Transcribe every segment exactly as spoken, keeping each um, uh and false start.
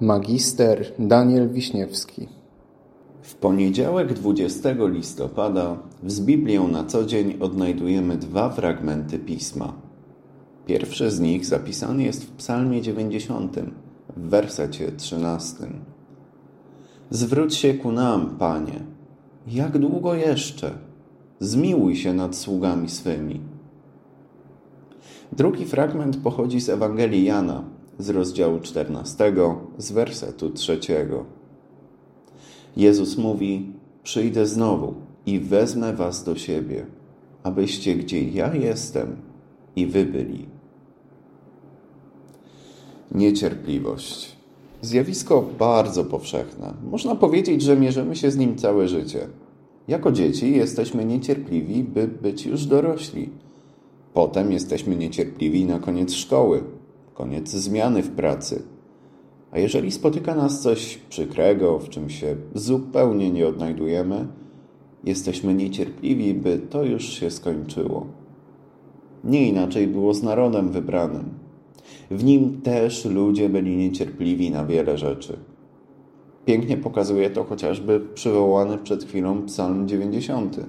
Magister Daniel Wiśniewski. W poniedziałek dwudziestego listopada z Biblią na co dzień odnajdujemy dwa fragmenty Pisma. Pierwszy z nich zapisany jest w Psalmie dziewięćdziesiątym, w wersecie trzynastym. Zwróć się ku nam, Panie, jak długo jeszcze? Zmiłuj się nad sługami swymi. Drugi fragment pochodzi z Ewangelii Jana, z rozdziału czternastego, z wersetu trzeciego. Jezus mówi, przyjdę znowu i wezmę was do siebie, abyście gdzie ja jestem i wy byli. Niecierpliwość. Zjawisko bardzo powszechne. Można powiedzieć, że mierzymy się z nim całe życie. Jako dzieci jesteśmy niecierpliwi, by być już dorośli. Potem jesteśmy niecierpliwi na koniec szkoły, koniec zmiany w pracy. A jeżeli spotyka nas coś przykrego, w czym się zupełnie nie odnajdujemy, jesteśmy niecierpliwi, by to już się skończyło. Nie inaczej było z narodem wybranym. W nim też ludzie byli niecierpliwi na wiele rzeczy. Pięknie pokazuje to chociażby przywołany przed chwilą Psalm dziewięćdziesiąty.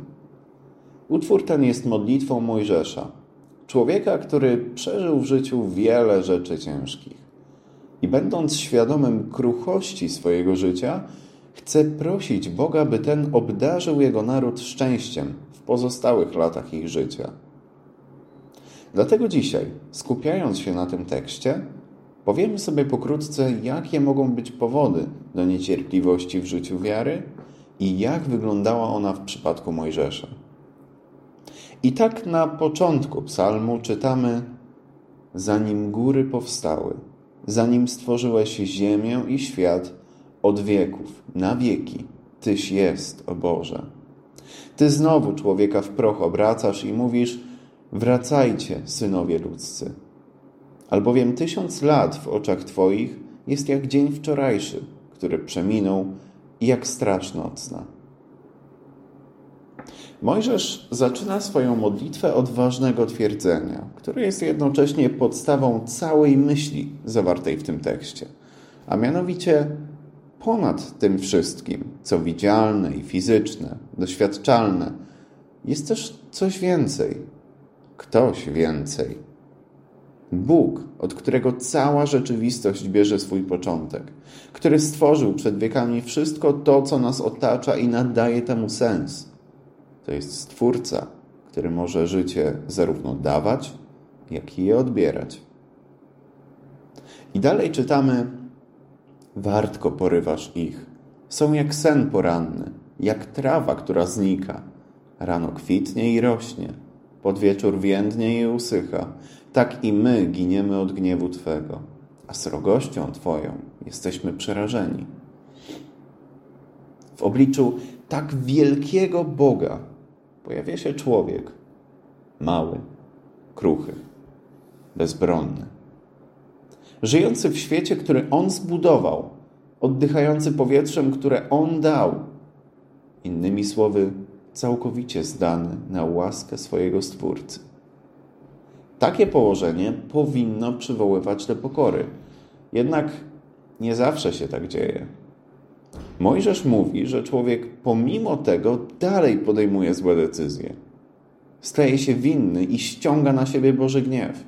Utwór ten jest modlitwą Mojżesza, człowieka, który przeżył w życiu wiele rzeczy ciężkich. I będąc świadomym kruchości swojego życia, chce prosić Boga, by ten obdarzył jego naród szczęściem w pozostałych latach ich życia. Dlatego dzisiaj, skupiając się na tym tekście, powiemy sobie pokrótce, jakie mogą być powody do niecierpliwości w życiu wiary i jak wyglądała ona w przypadku Mojżesza. I tak na początku psalmu czytamy: zanim góry powstały, zanim stworzyłeś ziemię i świat, od wieków, na wieki, Tyś jest, o Boże. Ty znowu człowieka w proch obracasz i mówisz, wracajcie, synowie ludzcy. Albowiem tysiąc lat w oczach Twoich jest jak dzień wczorajszy, który przeminął, i jak straż nocna. Mojżesz zaczyna swoją modlitwę od ważnego twierdzenia, które jest jednocześnie podstawą całej myśli zawartej w tym tekście, a mianowicie ponad tym wszystkim, co widzialne i fizyczne, doświadczalne, jest też coś więcej, ktoś więcej. Bóg, od którego cała rzeczywistość bierze swój początek, który stworzył przed wiekami wszystko to, co nas otacza i nadaje temu sens. To jest Stwórca, który może życie zarówno dawać, jak i je odbierać. I dalej czytamy: wartko porywasz ich. Są jak sen poranny, jak trawa, która znika. Rano kwitnie i rośnie, pod wieczór więdnie i usycha. Tak i my giniemy od gniewu Twego, a srogością Twoją jesteśmy przerażeni. W obliczu tak wielkiego Boga pojawia się człowiek, mały, kruchy, bezbronny, żyjący w świecie, który On zbudował, oddychający powietrzem, które On dał. Innymi słowy, całkowicie zdany na łaskę swojego Stwórcy. Takie położenie powinno przywoływać do pokory. Jednak nie zawsze się tak dzieje. Mojżesz mówi, że człowiek pomimo tego dalej podejmuje złe decyzje. Staje się winny i ściąga na siebie Boży gniew.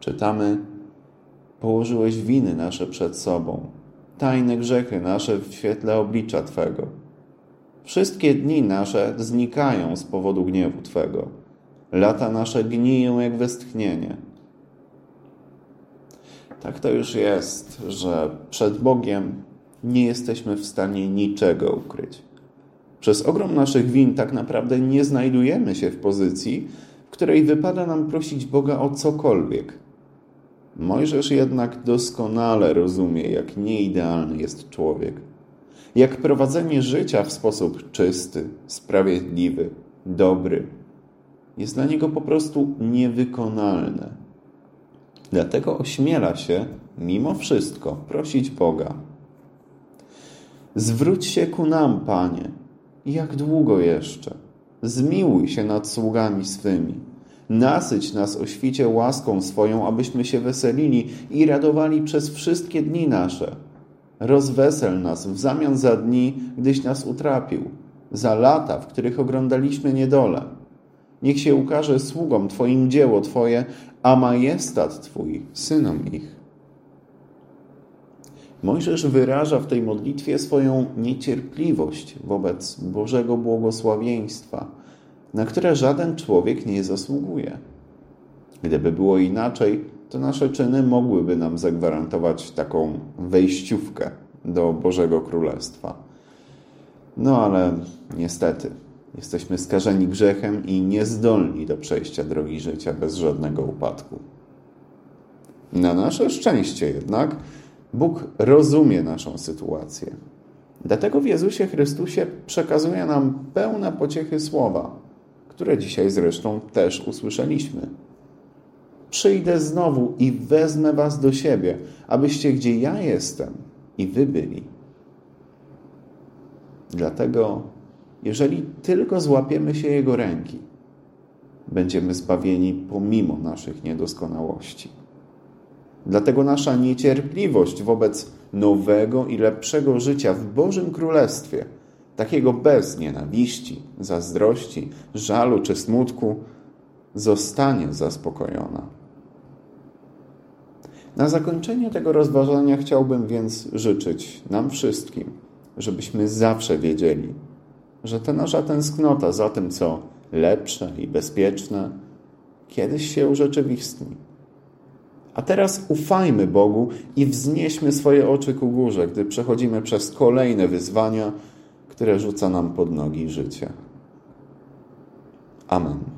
Czytamy: położyłeś winy nasze przed sobą, tajne grzechy nasze w świetle oblicza Twego. Wszystkie dni nasze znikają z powodu gniewu Twego. Lata nasze gniją jak westchnienie. Tak to już jest, że przed Bogiem nie jesteśmy w stanie niczego ukryć. Przez ogrom naszych win tak naprawdę nie znajdujemy się w pozycji, w której wypada nam prosić Boga o cokolwiek. Mojżesz jednak doskonale rozumie, jak nieidealny jest człowiek. Jak prowadzenie życia w sposób czysty, sprawiedliwy, dobry jest dla niego po prostu niewykonalne. Dlatego ośmiela się, mimo wszystko, prosić Boga. Zwróć się ku nam, Panie, jak długo jeszcze? Zmiłuj się nad sługami swymi. Nasyć nas o świcie łaską swoją, abyśmy się weselili i radowali przez wszystkie dni nasze. Rozwesel nas w zamian za dni, gdyś nas utrapił, za lata, w których oglądaliśmy niedolę. Niech się ukaże sługom Twoim dzieło Twoje, a majestat Twój synom ich. Mojżesz wyraża w tej modlitwie swoją niecierpliwość wobec Bożego błogosławieństwa, na które żaden człowiek nie zasługuje. Gdyby było inaczej, to nasze czyny mogłyby nam zagwarantować taką wejściówkę do Bożego Królestwa. No ale niestety, jesteśmy skażeni grzechem i niezdolni do przejścia drogi życia bez żadnego upadku. Na nasze szczęście jednak Bóg rozumie naszą sytuację. Dlatego w Jezusie Chrystusie przekazuje nam pełne pociechy słowa, które dzisiaj zresztą też usłyszeliśmy. Przyjdę znowu i wezmę was do siebie, abyście gdzie ja jestem i wy byli. Dlatego, jeżeli tylko złapiemy się Jego ręki, będziemy zbawieni pomimo naszych niedoskonałości. Dlatego nasza niecierpliwość wobec nowego i lepszego życia w Bożym Królestwie, takiego bez nienawiści, zazdrości, żalu czy smutku, zostanie zaspokojona. Na zakończenie tego rozważania chciałbym więc życzyć nam wszystkim, żebyśmy zawsze wiedzieli, że ta nasza tęsknota za tym, co lepsze i bezpieczne, kiedyś się urzeczywistni. A teraz ufajmy Bogu i wznieśmy swoje oczy ku górze, gdy przechodzimy przez kolejne wyzwania, które rzuca nam pod nogi życie. Amen.